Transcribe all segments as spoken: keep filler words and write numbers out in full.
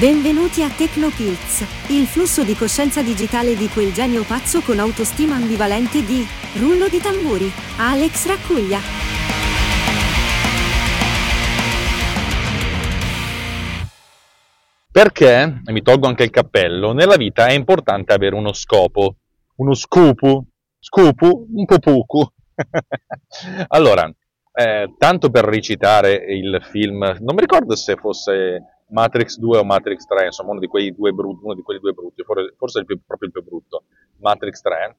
Benvenuti a TechnoPillz, il flusso di coscienza digitale di quel genio pazzo con autostima ambivalente di, rullo di tamburi, Alex Racuglia. Perché, e mi tolgo anche il cappello, nella vita è importante avere uno scopo, uno scopo, scopo, un po' poco. Allora, eh, tanto per ricitare il film, non mi ricordo se fosse Matrix due o Matrix tre, insomma uno di quei due brutti, uno di quelli due brutti, forse il più, proprio il più brutto, Matrix tre.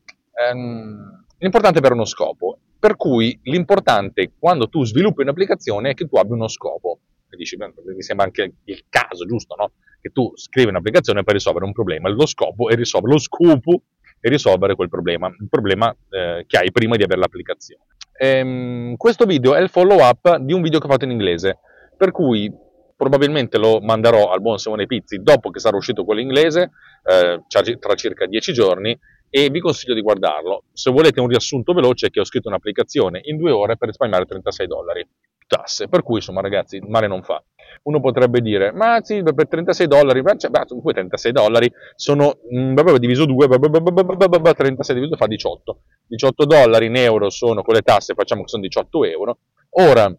Ehm, l'importante è per uno scopo, per cui l'importante quando tu sviluppi un'applicazione è che tu abbia uno scopo. E dici, beh, mi sembra anche il caso, giusto, no? Che tu scrivi un'applicazione per risolvere un problema, lo scopo è risolvere lo scopo e risolvere quel problema, il problema eh, che hai prima di avere l'applicazione. Ehm, questo video è il follow-up di un video che ho fatto in inglese, per cui probabilmente lo manderò al buon Simone Pizzi dopo che sarà uscito quello inglese, eh, tra circa dieci giorni, e vi consiglio di guardarlo. Se volete un riassunto veloce, che ho scritto un'applicazione in due ore per risparmiare trentasei dollari tasse, per cui insomma ragazzi male non fa. Uno potrebbe dire, ma sì, per trentasei dollari, cioè, beh, trentasei dollari sono mh, diviso due, trentasei diviso fa diciotto, diciotto dollari in euro sono con le tasse, facciamo che sono diciotto euro. Ora,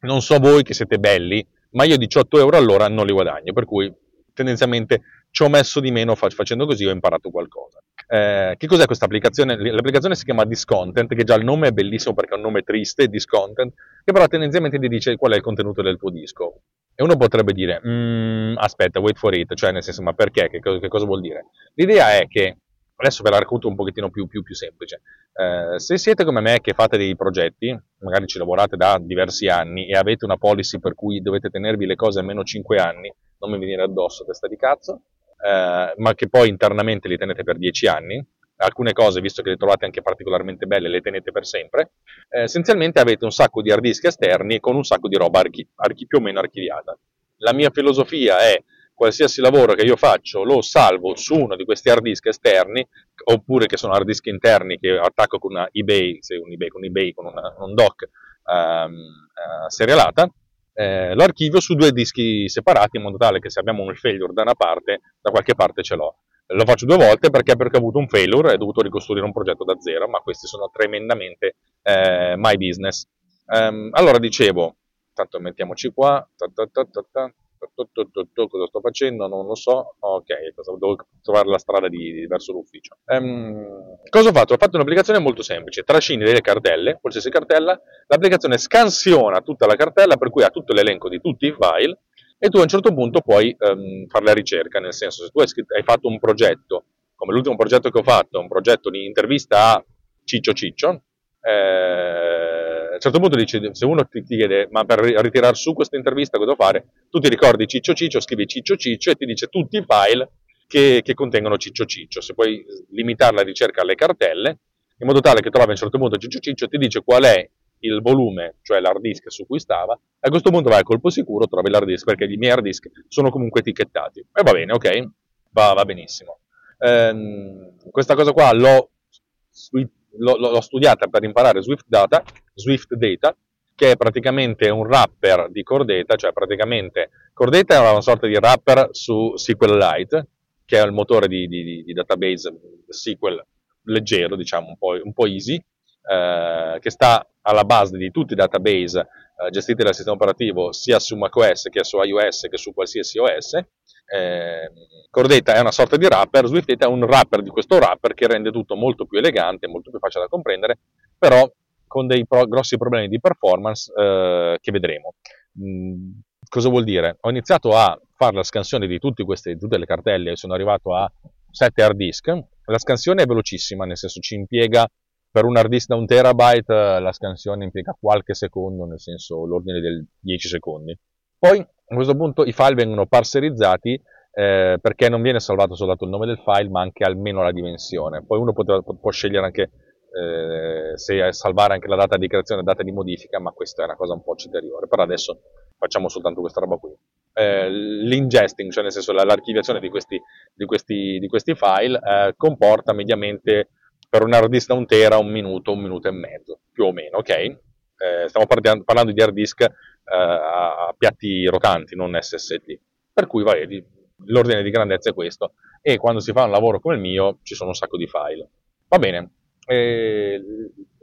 non so voi che siete belli, ma io diciotto euro all'ora non li guadagno, per cui tendenzialmente ci ho messo di meno facendo così, ho imparato qualcosa. Eh, che cos'è questa applicazione? L'applicazione si chiama DisKontent, che già il nome è bellissimo perché è un nome triste, DisKontent, che però tendenzialmente ti dice qual è il contenuto del tuo disco. E uno potrebbe dire, mm, aspetta, wait for it, cioè nel senso, ma perché? Che, che cosa vuol dire? L'idea è che, adesso ve la racconto un pochettino più, più, più semplice, eh, se siete come me che fate dei progetti, magari ci lavorate da diversi anni e avete una policy per cui dovete tenervi le cose almeno cinque anni, non mi venire addosso testa di cazzo, eh, ma che poi internamente li tenete per dieci anni, alcune cose, visto che le trovate anche particolarmente belle, le tenete per sempre, eh, essenzialmente avete un sacco di hard disk esterni con un sacco di roba archi- archi- più o meno archiviata. La mia filosofia è: qualsiasi lavoro che io faccio lo salvo su uno di questi hard disk esterni, oppure che sono hard disk interni che attacco con una eBay, se un eBay, con eBay, con una, un dock um, uh, serialata, eh, lo archivio su due dischi separati in modo tale che se abbiamo un failure da una parte, da qualche parte ce l'ho. Lo faccio due volte perché perché ho avuto un failure e ho dovuto ricostruire un progetto da zero, ma questi sono tremendamente eh, my business. Um, allora dicevo, tanto mettiamoci qua, ta ta ta ta ta. Cosa sto facendo? Non lo so. Ok, devo trovare la strada di, verso l'ufficio. Ehm, cosa ho fatto? Ho fatto un'applicazione molto semplice. Trascini delle cartelle, qualsiasi cartella, l'applicazione scansiona tutta la cartella, per cui ha tutto l'elenco di tutti i file, e tu a un certo punto puoi ehm, fare la ricerca, nel senso, se tu hai, scritto, hai fatto un progetto, come l'ultimo progetto che ho fatto, un progetto di intervista a Ciccio Ciccio, eh, a un certo punto dice, se uno ti chiede ma per ritirare su questa intervista cosa fare, tu ti ricordi Ciccio Ciccio, scrivi Ciccio Ciccio e ti dice tutti i file che, che contengono Ciccio Ciccio. Se puoi limitare la ricerca alle cartelle in modo tale che trovi a un certo punto Ciccio Ciccio, ti dice qual è il volume, cioè l'hard disk su cui stava, a questo punto vai a colpo sicuro, trovi l'hard disk, perché i miei hard disk sono comunque etichettati, e va bene, ok, va, va benissimo. Ehm, questa cosa qua l'ho L'ho, l'ho studiata per imparare Swift Data, Swift Data, che è praticamente un wrapper di Core Data, cioè praticamente Core Data era una sorta di wrapper su SQLite, che è il motore di, di, di database S Q L leggero, diciamo un po', un po' easy, eh, che sta alla base di tutti i database eh, gestiti dal sistema operativo sia su macOS che su iOS che su qualsiasi O S. Eh, Core Data è una sorta di wrapper, Swift Data è un wrapper di questo wrapper che rende tutto molto più elegante, molto più facile da comprendere, però con dei pro- grossi problemi di performance eh, che vedremo. Mm, cosa vuol dire? Ho iniziato a fare la scansione di tutti questi, tutte le cartelle e sono arrivato a sette hard disk. La scansione è velocissima, nel senso ci impiega per un hard disk da un terabyte, la scansione impiega qualche secondo, nel senso l'ordine del dieci secondi. Poi a questo punto i file vengono parserizzati eh, perché non viene salvato soltanto il nome del file ma anche almeno la dimensione. Poi uno potrà, può scegliere anche eh, se salvare anche la data di creazione e la data di modifica, ma questa è una cosa un po' ulteriore, però adesso facciamo soltanto questa roba qui. Eh, l'ingesting, cioè nel senso l'archiviazione di questi, di questi, di questi file eh, comporta mediamente per un hard disk da un tera un minuto, un minuto e mezzo, più o meno, ok? Eh, stiamo parli- parlando di hard disk eh, a piatti rotanti, non S S D, per cui vabbè, l'ordine di grandezza è questo e quando si fa un lavoro come il mio ci sono un sacco di file. Va bene, eh,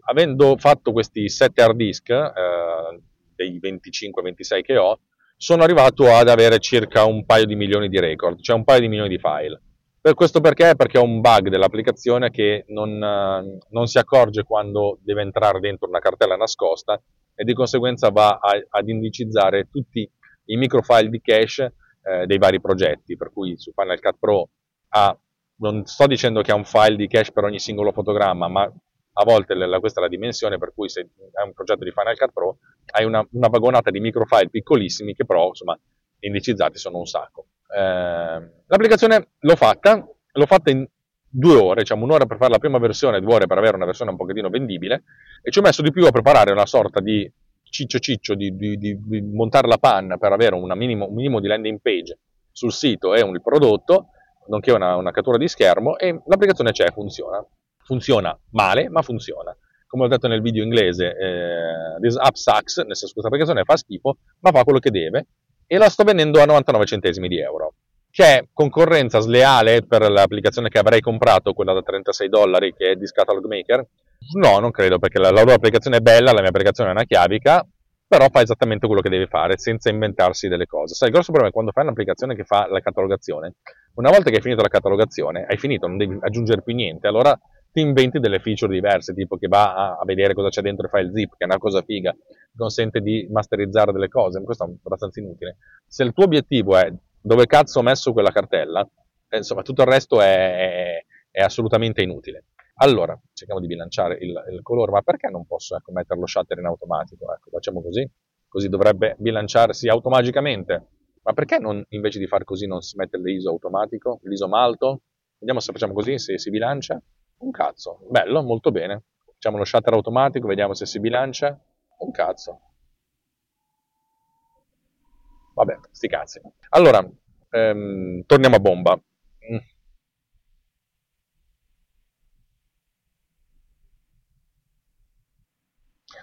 avendo fatto questi sette hard disk, eh, dei venticinque ventisei che ho, sono arrivato ad avere circa un paio di milioni di record, cioè un paio di milioni di file. Per questo perché? Perché ho un bug dell'applicazione che non, non si accorge quando deve entrare dentro una cartella nascosta e di conseguenza va a, ad indicizzare tutti i microfile di cache eh, dei vari progetti, per cui su Final Cut Pro ha, non sto dicendo che ha un file di cache per ogni singolo fotogramma, ma a volte la, questa è la dimensione, per cui se hai un progetto di Final Cut Pro hai una, una vagonata di microfile piccolissimi che però insomma indicizzati sono un sacco. Eh, l'applicazione l'ho fatta, l'ho fatta in due ore, diciamo un'ora per fare la prima versione, due ore per avere una versione un pochettino vendibile, e ci ho messo di più a preparare una sorta di ciccio ciccio, di, di, di, di montare la panna per avere una minimo, un minimo di landing page sul sito e un prodotto, nonché una, una cattura di schermo, e l'applicazione c'è, funziona. Funziona male, ma funziona. Come ho detto nel video inglese, eh, this app sucks, nel senso questa applicazione fa schifo, ma fa quello che deve, e la sto vendendo a novantanove centesimi di euro, che è concorrenza sleale per l'applicazione che avrei comprato, quella da trentasei dollari, che è Disc Catalog Maker. No, non credo, perché la, la loro applicazione è bella, la mia applicazione è una chiavica, però fa esattamente quello che deve fare, senza inventarsi delle cose. Sai, il grosso problema è quando fai un'applicazione che fa la catalogazione. Una volta che hai finito la catalogazione, hai finito, non devi aggiungere più niente, allora ti inventi delle feature diverse, tipo che va a, a vedere cosa c'è dentro il file zip, che è una cosa figa, consente di masterizzare delle cose, questo è abbastanza inutile. Se il tuo obiettivo è dove cazzo ho messo quella cartella, eh, insomma tutto il resto è, è, è assolutamente inutile. Allora, cerchiamo di bilanciare il, il colore, ma perché non posso ecco, mettere lo shutter in automatico? Ecco, facciamo così, così dovrebbe bilanciarsi automaticamente. Ma perché non, invece di far così non si mette l'ISO automatico, l'ISO malto? Vediamo se facciamo così, se si bilancia. Un cazzo, bello, molto bene. Facciamo lo shutter automatico, vediamo se si bilancia. Un cazzo. Vabbè, sti cazzi. Allora, ehm, torniamo a bomba. Mm.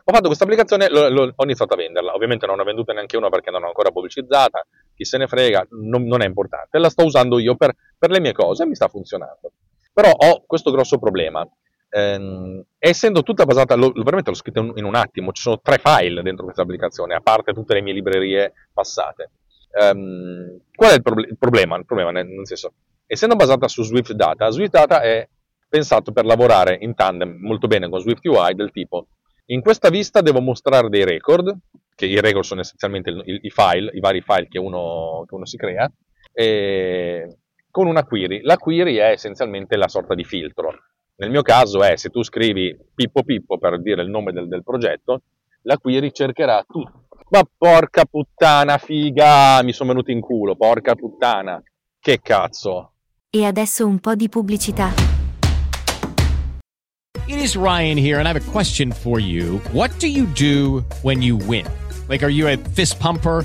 Ho fatto questa applicazione, lo, lo, ho iniziato a venderla. Ovviamente non ho venduta neanche una perché non ho ancora pubblicizzata. Chi se ne frega, non, non è importante. La sto usando io per, per le mie cose e mi sta funzionando. Però ho questo grosso problema, eh, essendo tutta basata, lo, veramente l'ho scritto in un attimo, ci sono tre file dentro questa applicazione, a parte tutte le mie librerie passate. Um, qual è il, proble- il problema? Il problema nel, nel senso, essendo basata su Swift Data, Swift Data è pensato per lavorare in tandem molto bene con SwiftUI del tipo, in questa vista devo mostrare dei record, che i record sono essenzialmente il, il, i file, i vari file che uno, che uno si crea, e con una query. La query è essenzialmente la sorta di filtro. Nel mio caso è, se tu scrivi Pippo Pippo per dire il nome del, del progetto, la query cercherà tutto. Ma porca puttana, figa, mi sono venuto in culo, porca puttana, che cazzo. E adesso un po' di pubblicità. It is Ryan here and I have a question for you. What do you do when you win? Like, are you a fist pumper?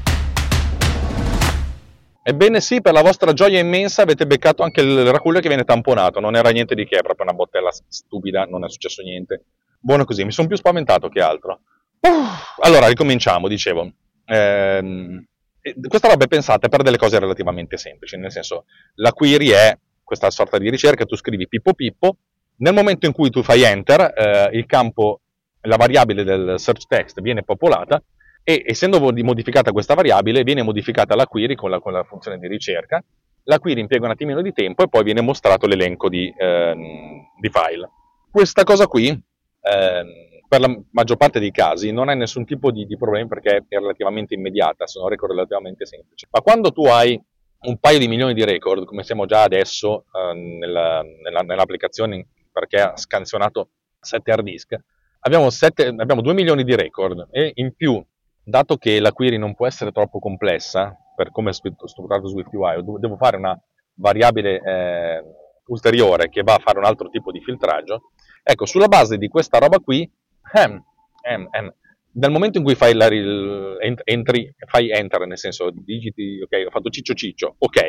Ebbene sì, per la vostra gioia immensa avete beccato anche il Racuglia che viene tamponato, non era niente di che, è proprio una bottella stupida, non è successo niente. Buono così, mi sono più spaventato che altro. Uff, allora, ricominciamo, dicevo. Ehm, questa roba è pensata per delle cose relativamente semplici, nel senso, la query è questa sorta di ricerca, tu scrivi Pippo Pippo, nel momento in cui tu fai enter, eh, il campo, la variabile del search text viene popolata, e essendo modificata questa variabile viene modificata la query con la, con la funzione di ricerca, la query impiega un attimino di tempo e poi viene mostrato l'elenco di, eh, di file. Questa cosa qui, eh, per la maggior parte dei casi, non è nessun tipo di, di problema perché è relativamente immediata, sono record relativamente semplici. Ma quando tu hai un paio di milioni di record, come siamo già adesso eh, nella, nella, nell'applicazione perché ha scansionato sette hard disk, abbiamo, sette, abbiamo due milioni di record e in più, dato che la query non può essere troppo complessa, per come è strutturato SwiftUI, devo fare una variabile eh, ulteriore che va a fare un altro tipo di filtraggio. Ecco, sulla base di questa roba qui, ehm, ehm, ehm, nel momento in cui fai, la, entry, fai enter, nel senso digiti, ok, ho fatto ciccio ciccio, ok,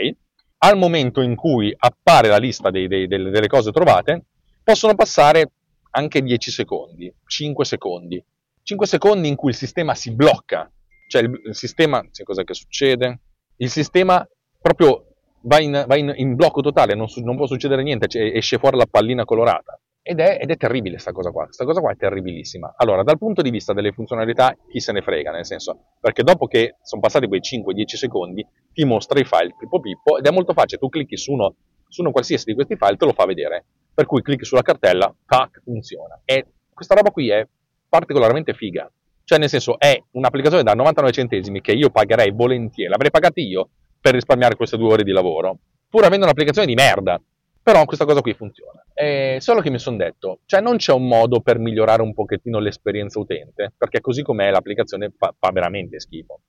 al momento in cui appare la lista dei, dei, delle, delle cose trovate, possono passare anche dieci secondi, cinque secondi. cinque secondi in cui il sistema si blocca, cioè il, il sistema, cioè cosa che succede? Il sistema proprio va in, va in, in blocco totale, non, non può succedere niente, cioè esce fuori la pallina colorata. Ed è, ed è terribile questa cosa qua, questa cosa qua è terribilissima. Allora, dal punto di vista delle funzionalità, chi se ne frega, nel senso, perché dopo che sono passati quei cinque dieci secondi, ti mostra i file Pippo Pippo, ed è molto facile, tu clicchi su uno, su uno qualsiasi di questi file, te lo fa vedere, per cui clicchi sulla cartella, tac, funziona. E questa roba qui è particolarmente figa, cioè nel senso è un'applicazione da novantanove centesimi che io pagherei volentieri, l'avrei pagata io per risparmiare queste due ore di lavoro, pur avendo un'applicazione di merda, però questa cosa qui funziona. E solo che mi sono detto, cioè non c'è un modo per migliorare un pochettino l'esperienza utente, perché così com'è l'applicazione fa, fa veramente schifo.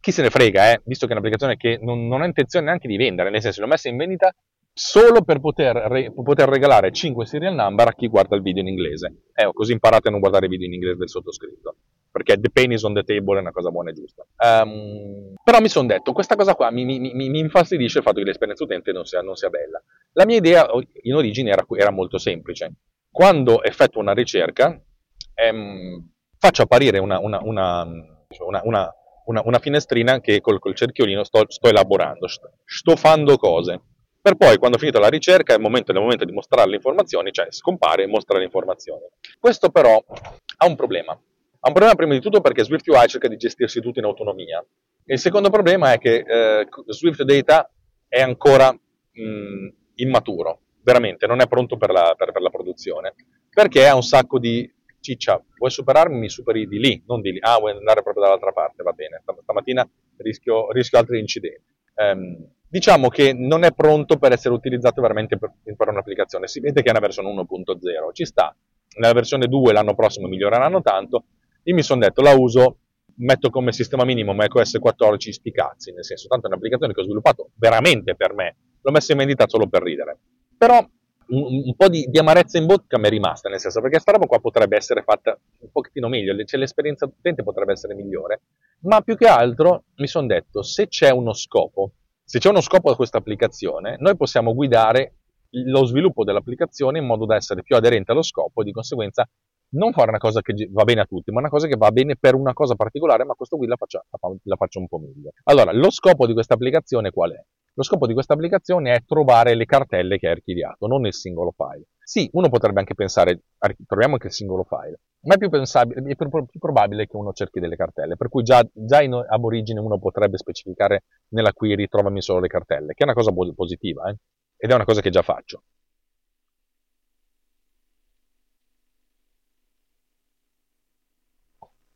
Chi se ne frega, eh? Visto che è un'applicazione che non, non ho intenzione neanche di vendere, nel senso l'ho messa in vendita solo per poter, re, poter regalare cinque serial number a chi guarda il video in inglese. Eh, così imparate a non guardare i video in inglese del sottoscritto, perché the penny is on the table è una cosa buona e giusta. Um, però mi sono detto, questa cosa qua mi, mi, mi, mi infastidisce il fatto che l'esperienza utente non sia, non sia bella. La mia idea in origine era, era molto semplice. Quando effettuo una ricerca, ehm, faccio apparire una, una, una, una, una, una, una finestrina che col, col cerchiolino sto, sto elaborando, sto, sto fando cose. Per poi, quando ho finito la ricerca, è il momento, è il momento di mostrare le informazioni, cioè scompare e mostra le informazioni. Questo però ha un problema. Ha un problema prima di tutto perché SwiftUI cerca di gestirsi tutto in autonomia. E il secondo problema è che eh, Swift Data è ancora mh, immaturo, veramente, non è pronto per la, per, per la produzione, perché ha un sacco di ciccia. Vuoi superarmi? Mi superi di lì, non di lì. Ah, vuoi andare proprio dall'altra parte, va bene. Stamattina rischio, rischio altri incidenti. Um, Diciamo che non è pronto per essere utilizzato veramente per, per un'applicazione. Si vede che è una versione uno punto zero, ci sta. Nella versione due l'anno prossimo miglioreranno tanto. Io mi sono detto, la uso, metto come sistema minimo macOS quattordici, sti cazzi, nel senso, tanto è un'applicazione che ho sviluppato veramente per me. L'ho messa in vendita solo per ridere. Però un, un po' di, di amarezza in bocca mi è rimasta, nel senso, perché sta roba qua potrebbe essere fatta un pochettino meglio, cioè l'esperienza utente potrebbe essere migliore. Ma più che altro mi sono detto, se c'è uno scopo, Se c'è uno scopo a questa applicazione, noi possiamo guidare lo sviluppo dell'applicazione in modo da essere più aderente allo scopo e di conseguenza non fare una cosa che va bene a tutti, ma una cosa che va bene per una cosa particolare, ma questo qui la faccio, la faccio un po' meglio. Allora, lo scopo di questa applicazione qual è? Lo scopo di questa applicazione è trovare le cartelle che hai archiviato, non il singolo file. Sì, uno potrebbe anche pensare, troviamo anche il singolo file, ma è più, pensabile, è più probabile che uno cerchi delle cartelle, per cui già, già in ab origine uno potrebbe specificare nella query trovami solo le cartelle, che è una cosa positiva, eh? Ed è una cosa che già faccio.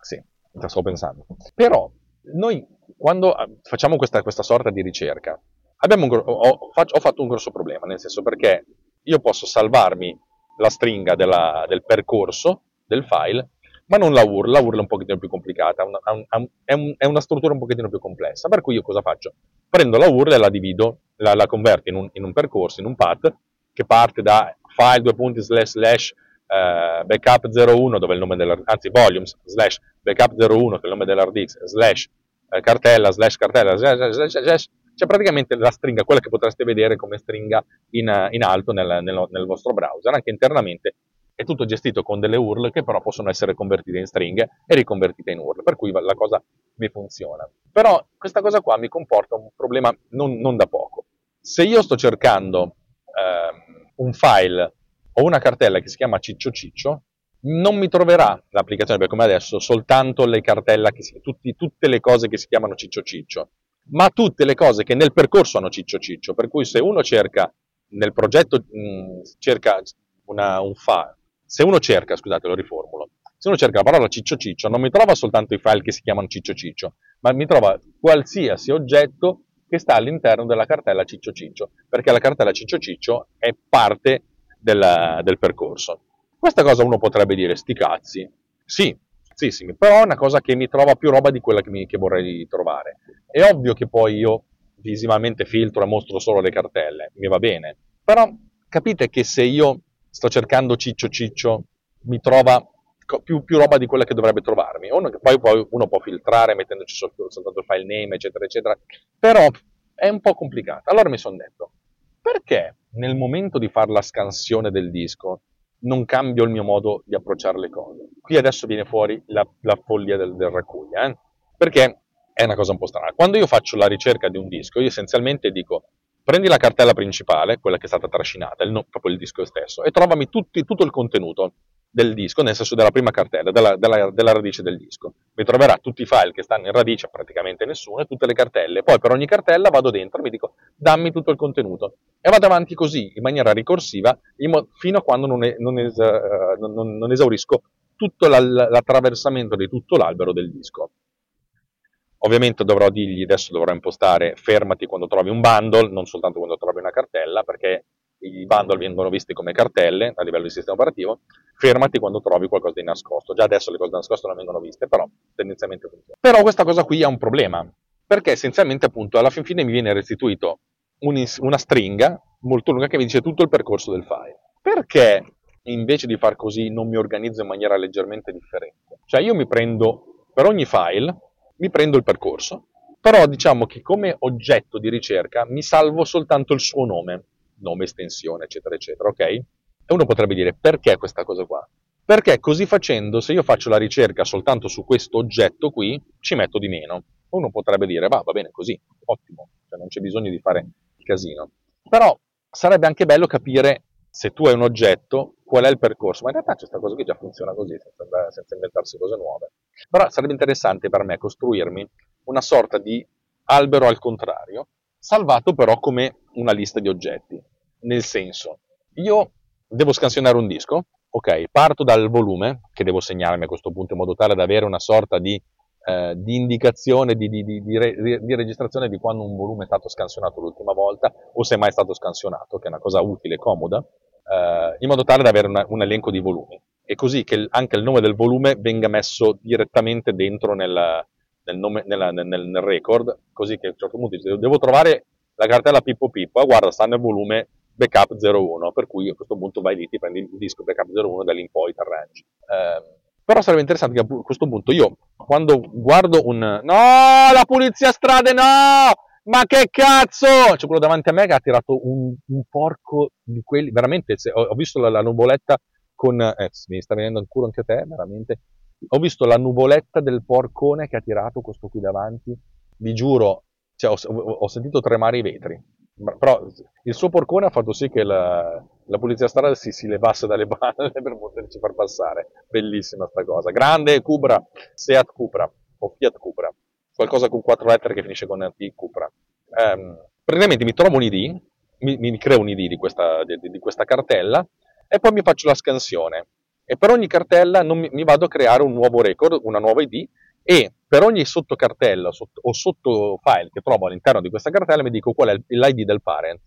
Sì, la sto pensando. Però noi quando facciamo questa, questa sorta di ricerca, abbiamo un, ho, ho fatto un grosso problema, nel senso perché io posso salvarmi la stringa della, del percorso del file, ma non la U R L, la U R L è un pochettino più complicata, una, ha un, ha un, è una struttura un pochettino più complessa, per cui io cosa faccio? Prendo la U R L e la divido, la, la converto in un, in un percorso, in un path, che parte da file due punti slash slash eh, backup zero uno, dove il nome della, anzi volumes slash backup zero uno, che è il nome dell'hard disk, slash eh, cartella, slash cartella, slash, slash, slash, c'è praticamente la stringa, quella che potreste vedere come stringa in, in alto nel, nel, nel vostro browser, anche internamente. È tutto gestito con delle U R L che però possono essere convertite in stringhe e riconvertite in U R L, per cui la cosa mi funziona. Però questa cosa qua mi comporta un problema non, non da poco. Se io sto cercando eh, un file o una cartella che si chiama Ciccio Ciccio, non mi troverà l'applicazione, per come adesso, soltanto le cartelle, che si, tutti, tutte le cose che si chiamano Ciccio Ciccio, ma tutte le cose che nel percorso hanno Ciccio Ciccio, per cui se uno cerca nel progetto, mh, cerca una, un file, Se uno cerca, scusate, lo riformulo, se uno cerca la parola Ciccio Ciccio, non mi trova soltanto i file che si chiamano Ciccio Ciccio, ma mi trova qualsiasi oggetto che sta all'interno della cartella Ciccio Ciccio, perché la cartella Ciccio Ciccio è parte della, del percorso. Questa cosa uno potrebbe dire, sti cazzi, sì, sì, sì, però è una cosa che mi trova più roba di quella che, mi, che vorrei trovare. È ovvio che poi io visivamente filtro e mostro solo le cartelle, mi va bene, però capite che se io sto cercando Ciccio Ciccio, mi trova più, più roba di quella che dovrebbe trovarmi. Uno, poi, poi uno può filtrare mettendoci soltanto il file name, eccetera, eccetera, però è un po' complicato. Allora mi sono detto, perché nel momento di fare la scansione del disco non cambio il mio modo di approcciare le cose? Qui adesso viene fuori la, la follia del, del Racuglia, eh? Perché è una cosa un po' strana. Quando io faccio la ricerca di un disco, io essenzialmente dico, prendi la cartella principale, quella che è stata trascinata, il, no, proprio il disco stesso, e trovami tutti, tutto il contenuto del disco, nel senso della prima cartella, della, della, della radice del disco. Mi troverà tutti i file che stanno in radice, praticamente nessuno, e tutte le cartelle. Poi per ogni cartella vado dentro e mi dico, dammi tutto il contenuto. E vado avanti così, in maniera ricorsiva, in mo- fino a quando non, è, non, es- non, non esaurisco tutto la, l'attraversamento di tutto l'albero del disco. Ovviamente dovrò dirgli, adesso dovrò impostare, fermati quando trovi un bundle, non soltanto quando trovi una cartella, perché i bundle vengono visti come cartelle a livello di sistema operativo, fermati quando trovi qualcosa di nascosto. Già adesso le cose da nascosto non vengono viste, però tendenzialmente funziona. Però questa cosa qui è un problema, perché essenzialmente appunto alla fin fine mi viene restituito un ins- una stringa molto lunga che mi dice tutto il percorso del file. Perché invece di far così non mi organizzo in maniera leggermente differente? Cioè io mi prendo per ogni file... mi prendo il percorso, però diciamo che come oggetto di ricerca mi salvo soltanto il suo nome, nome, estensione, eccetera, eccetera, ok? E uno potrebbe dire, perché questa cosa qua? Perché così facendo, se io faccio la ricerca soltanto su questo oggetto qui, ci metto di meno. Uno potrebbe dire, va, va bene così, ottimo, cioè non c'è bisogno di fare il casino. Però sarebbe anche bello capire, se tu hai un oggetto, qual è il percorso? Ma in realtà c'è questa cosa che già funziona così, senza, senza inventarsi cose nuove. Però sarebbe interessante per me costruirmi una sorta di albero al contrario, salvato però come una lista di oggetti. Nel senso, io devo scansionare un disco, ok, parto dal volume, che devo segnarmi a questo punto in modo tale da avere una sorta di, eh, di indicazione, di, di, di, di, re, di registrazione di quando un volume è stato scansionato l'ultima volta, o se mai è stato scansionato, che è una cosa utile e comoda. Uh, in modo tale da avere una, un elenco di volumi e così che il, anche il nome del volume venga messo direttamente dentro nella, nel, nome, nella, nel, nel record, così che a un certo punto dice, devo trovare la cartella Pippo Pippo, ah, guarda, sta nel volume backup zero uno, per cui a questo punto vai lì, ti prendi il disco backup zero uno da lì in poi ti arrangi. Uh, però sarebbe interessante che a questo punto io quando guardo un no, la pulizia strade no! Ma che cazzo! C'è quello davanti a me che ha tirato un, un porco di quelli, veramente, ho, ho visto la, la nuvoletta con, eh, mi sta venendo il culo anche a te, veramente, ho visto la nuvoletta del porcone che ha tirato questo qui davanti, vi giuro, cioè, ho, ho sentito tremare i vetri, però il suo porcone ha fatto sì che la, la polizia strada si, si levasse dalle balle per poterci far passare, bellissima sta cosa, grande Cupra, Seat Cupra, o Fiat Cupra. Qualcosa con quattro lettere che finisce con T, Cupra. Um, praticamente mi trovo un I D, mi, mi creo un I D di questa, di, di questa cartella e poi mi faccio la scansione. E per ogni cartella non mi, mi vado a creare un nuovo record, una nuova I D, e per ogni sottocartella sotto, o sottofile che trovo all'interno di questa cartella mi dico qual è l'I D del parent.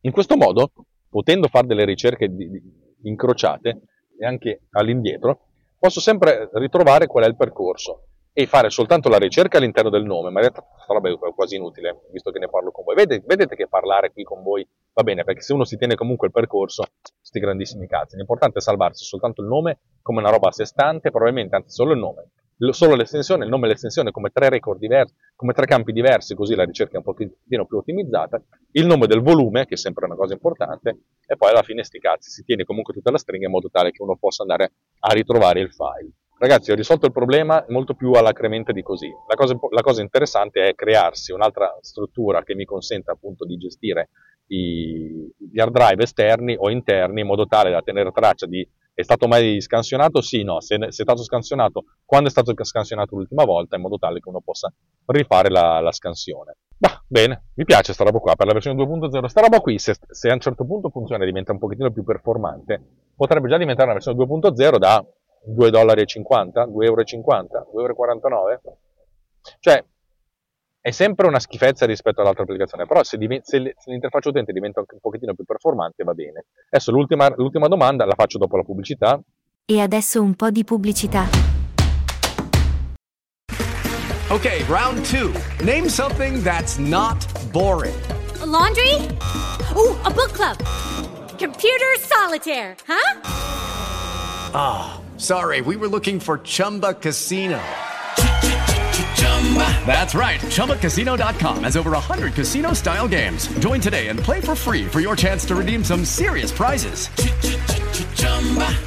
In questo modo, potendo fare delle ricerche di, di, incrociate e anche all'indietro, posso sempre ritrovare qual è il percorso. E fare soltanto la ricerca all'interno del nome, ma in realtà sarebbe quasi inutile, visto che ne parlo con voi. Vedete, vedete che parlare qui con voi va bene, perché se uno si tiene comunque il percorso, sti grandissimi cazzi. L'importante è salvarsi soltanto il nome come una roba a sé stante, probabilmente anzi solo il nome, solo l'estensione, il nome e l'estensione come tre record diversi, come tre campi diversi, così la ricerca è un pochettino più ottimizzata, il nome del volume, che è sempre una cosa importante, e poi alla fine sti cazzi, si tiene comunque tutta la stringa in modo tale che uno possa andare a ritrovare il file. Ragazzi, ho risolto il problema molto più alla cremente di così. La cosa, la cosa interessante è crearsi un'altra struttura che mi consenta appunto di gestire i, gli hard drive esterni o interni in modo tale da tenere traccia di è stato mai scansionato? Sì, no. Se, se è stato scansionato, quando è stato scansionato l'ultima volta, in modo tale che uno possa rifare la, la scansione. Bah, bene, mi piace sta roba qua, per la versione due punto zero. Sta roba qui, se, se a un certo punto funziona e diventa un pochettino più performante, potrebbe già diventare una versione due punto zero da due dollari e cinquanta, due euro e cinquanta, due euro e quarantanove. Cioè, è sempre una schifezza rispetto all'altra applicazione, però se, div- se l'interfaccia utente diventa un pochettino più performante va bene. Adesso l'ultima, l'ultima domanda la faccio dopo la pubblicità. E adesso un po' di pubblicità. Ok, round two. Name something that's not boring. A laundry? Ooh, a book club. Computer solitaire, huh? Ah, oh, sorry, we were looking for Chumba Casino. That's right. Chumba Casino dot com has over one hundred casino-style games. Join today and play for free for your chance to redeem some serious prizes.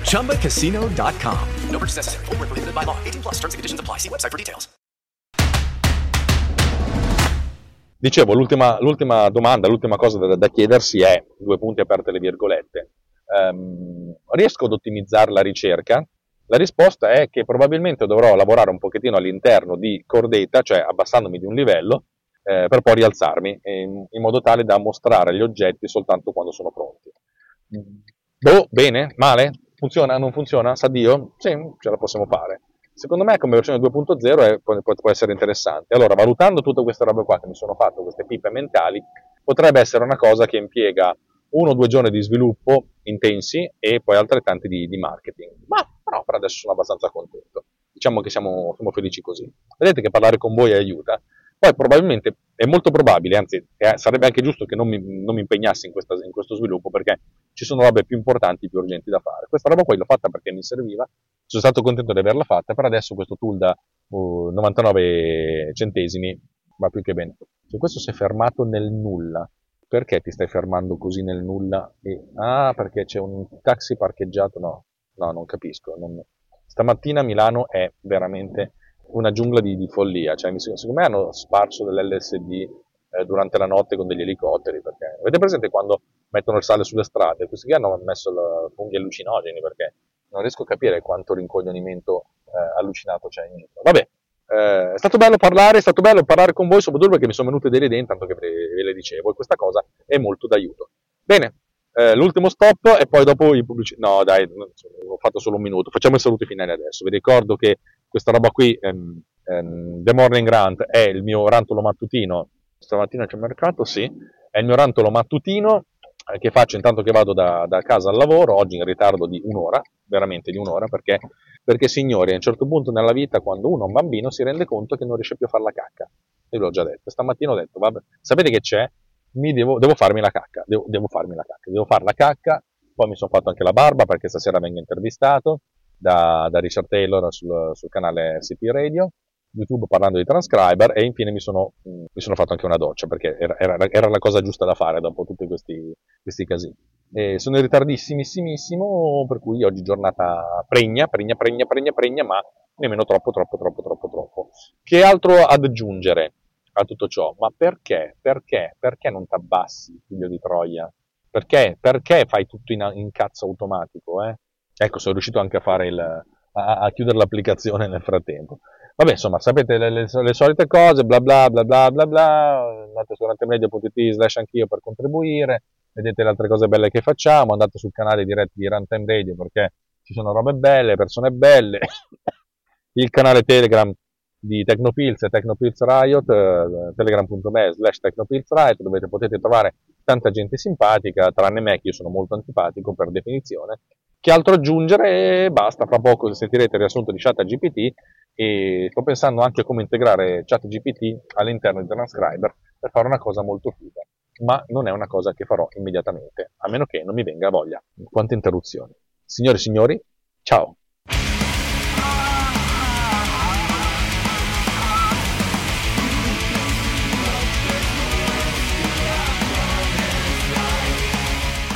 Chumba Casino dot com. No purchase necessary. Void where prohibited by law. eighteen plus. Terms and conditions apply. See website for details. Dicevo, l'ultima, l'ultima domanda, l'ultima cosa da, da chiedersi è, due punti aperte le virgolette, um, riesco ad ottimizzare la ricerca? La risposta è che probabilmente dovrò lavorare un pochettino all'interno di Core Data, cioè abbassandomi di un livello, eh, per poi rialzarmi, in, in modo tale da mostrare gli oggetti soltanto quando sono pronti. Boh, bene? Male? Funziona? Non funziona? Sa Dio? Sì, ce la possiamo fare. Secondo me come versione due punto zero è, può, può essere interessante. Allora, valutando tutte queste robe qua che mi sono fatto, queste pippe mentali, potrebbe essere una cosa che impiega uno o due giorni di sviluppo intensi e poi altrettanti di, di marketing. Ma però per adesso sono abbastanza contento. Diciamo che siamo, siamo felici così. Vedete che parlare con voi aiuta. Poi probabilmente, è molto probabile, anzi eh, sarebbe anche giusto che non mi, non mi impegnassi in, questa, in questo sviluppo perché ci sono robe più importanti, più urgenti da fare. Questa roba qua l'ho fatta perché mi serviva, sono stato contento di averla fatta, per adesso questo tool da uh, novantanove centesimi va più che bene. Cioè, questo si è fermato nel nulla. Perché ti stai fermando così nel nulla? E, ah, perché c'è un taxi parcheggiato? No, no, non capisco. Non... Stamattina Milano è veramente una giungla di, di follia. Cioè, secondo me hanno sparso dell'L S D eh, durante la notte con degli elicotteri. Perché... Avete presente quando mettono il sale sulle strade? Questi qui hanno messo la... funghi allucinogeni perché non riesco a capire quanto rincoglionimento eh, allucinato c'è in giro. Vabbè. Eh, è stato bello parlare, è stato bello parlare con voi, soprattutto perché mi sono venute delle idee intanto che ve le dicevo e questa cosa è molto d'aiuto. Bene, eh, l'ultimo stop e poi dopo i pubblici... No dai, ho fatto solo un minuto, facciamo i saluti finali adesso. Vi ricordo che questa roba qui, ehm, ehm, The Morning Rant, è il mio rantolo mattutino. Stamattina c'è mercato, sì, è il mio rantolo mattutino eh, che faccio intanto che vado da, da casa al lavoro, oggi in ritardo di un'ora, veramente di un'ora, perché... Perché signori, a un certo punto nella vita, quando uno è un bambino, si rende conto che non riesce più a fare la cacca. Io l'ho già detto, stamattina ho detto, vabbè, sapete che c'è? Mi devo, devo farmi la cacca, devo, devo farmi la cacca, devo fare la cacca, poi mi sono fatto anche la barba perché stasera vengo intervistato da, da Richard Taylor sul, sul canale R C P Radio, YouTube parlando di Transcriber e infine mi sono, mi sono fatto anche una doccia perché era, era, era la cosa giusta da fare dopo tutti questi, questi casini. Eh, sono in ritardissimissimo, per cui oggi giornata pregna, pregna, pregna, pregna, pregna, ma nemmeno troppo, troppo, troppo, troppo, troppo. Che altro ad aggiungere a tutto ciò? Ma perché? Perché? Perché non t'abbassi, figlio di Troia? Perché? Perché fai tutto in, in cazzo automatico, eh? Ecco, sono riuscito anche a fare il... a, a chiudere l'applicazione nel frattempo. Vabbè, insomma, sapete le, le, le solite cose, bla bla bla bla bla bla, andate su runtime radio punto it slash anch'io per contribuire, vedete le altre cose belle che facciamo, andate sul canale diretto di Runtime Radio perché ci sono robe belle, persone belle, il canale Telegram di TechnoPillz e TechnoPillz Riot, eh, telegram.me slash TechnoPillz Riot, dove potete trovare tanta gente simpatica, tranne me che io sono molto antipatico per definizione. Che altro aggiungere? Basta, fra poco sentirete il riassunto di ChatGPT e sto pensando anche a come integrare ChatGPT all'interno di Transcriber per fare una cosa molto figa. Ma non è una cosa che farò immediatamente, a meno che non mi venga voglia. Quante interruzioni. Signore e signori, ciao!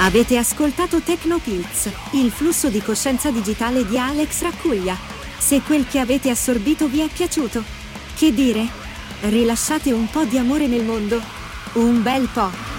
Avete ascoltato TechnoPillz, il flusso di coscienza digitale di Alex Racuglia. Se quel che avete assorbito vi è piaciuto, che dire? Rilasciate un po' di amore nel mondo. Un bel po'.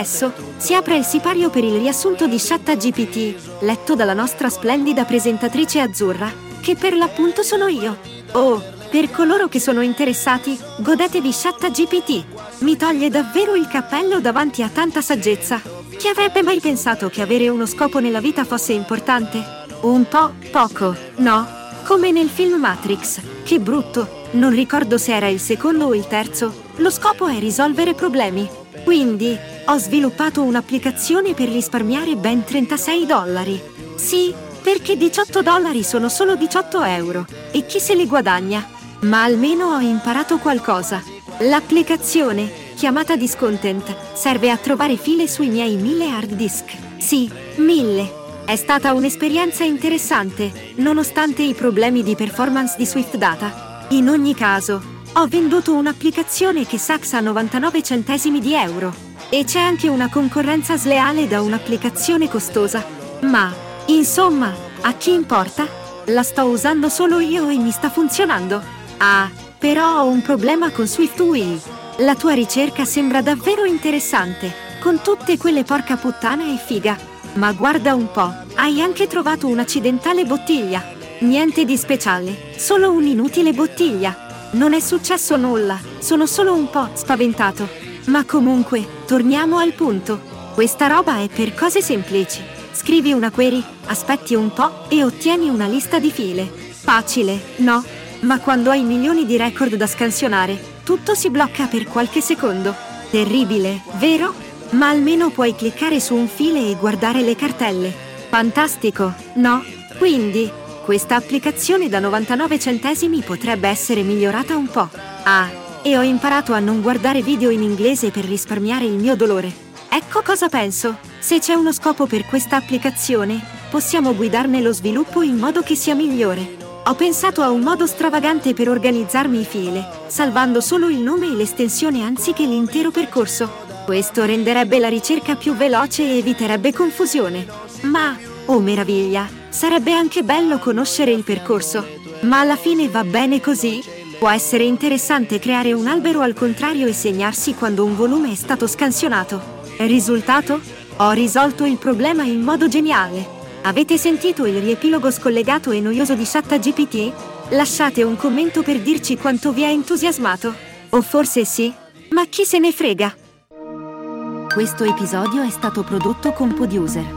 Adesso si apre il sipario per il riassunto di ChatGPT, letto dalla nostra splendida presentatrice azzurra, che per l'appunto sono io. Oh, per coloro che sono interessati, godetevi ChatGPT. Mi toglie davvero il cappello davanti a tanta saggezza. Chi avrebbe mai pensato che avere uno scopo nella vita fosse importante? Un po' poco, no? Come nel film Matrix. Che brutto, non ricordo se era il secondo o il terzo. Lo scopo è risolvere problemi. Quindi, ho sviluppato un'applicazione per risparmiare ben trentasei dollari. Sì, perché diciotto dollari sono solo diciotto euro. E chi se li guadagna? Ma almeno ho imparato qualcosa. L'applicazione, chiamata DisKontent, serve a trovare file sui miei mille hard disk. Sì, mille. È stata un'esperienza interessante, nonostante i problemi di performance di Swift Data. In ogni caso, ho venduto un'applicazione che saxa novantanove centesimi di euro. E c'è anche una concorrenza sleale da un'applicazione costosa. Ma, insomma, a chi importa? La sto usando solo io e mi sta funzionando. Ah, però ho un problema con SwiftUI. La tua ricerca sembra davvero interessante, con tutte quelle porca puttana e figa. Ma guarda un po', hai anche trovato un'accidentale bottiglia. Niente di speciale, solo un'inutile bottiglia. Non è successo nulla, sono solo un po' spaventato. Ma comunque, torniamo al punto. Questa roba è per cose semplici. Scrivi una query, aspetti un po' e ottieni una lista di file. Facile, no? Ma quando hai milioni di record da scansionare, tutto si blocca per qualche secondo. Terribile, vero? Ma almeno puoi cliccare su un file e guardare le cartelle. Fantastico, no? Quindi, questa applicazione da novantanove centesimi potrebbe essere migliorata un po'. Ah, e ho imparato a non guardare video in inglese per risparmiare il mio dolore. Ecco cosa penso. Se c'è uno scopo per questa applicazione, possiamo guidarne lo sviluppo in modo che sia migliore. Ho pensato a un modo stravagante per organizzarmi i file, salvando solo il nome e l'estensione anziché l'intero percorso. Questo renderebbe la ricerca più veloce e eviterebbe confusione. Ma, oh meraviglia! Sarebbe anche bello conoscere il percorso, ma alla fine va bene così? Può essere interessante creare un albero al contrario e segnarsi quando un volume è stato scansionato. Risultato? Ho risolto il problema in modo geniale. Avete sentito il riepilogo scollegato e noioso di ChatGPT? Lasciate un commento per dirci quanto vi è entusiasmato. O forse sì, ma chi se ne frega? Questo episodio è stato prodotto con Poduser.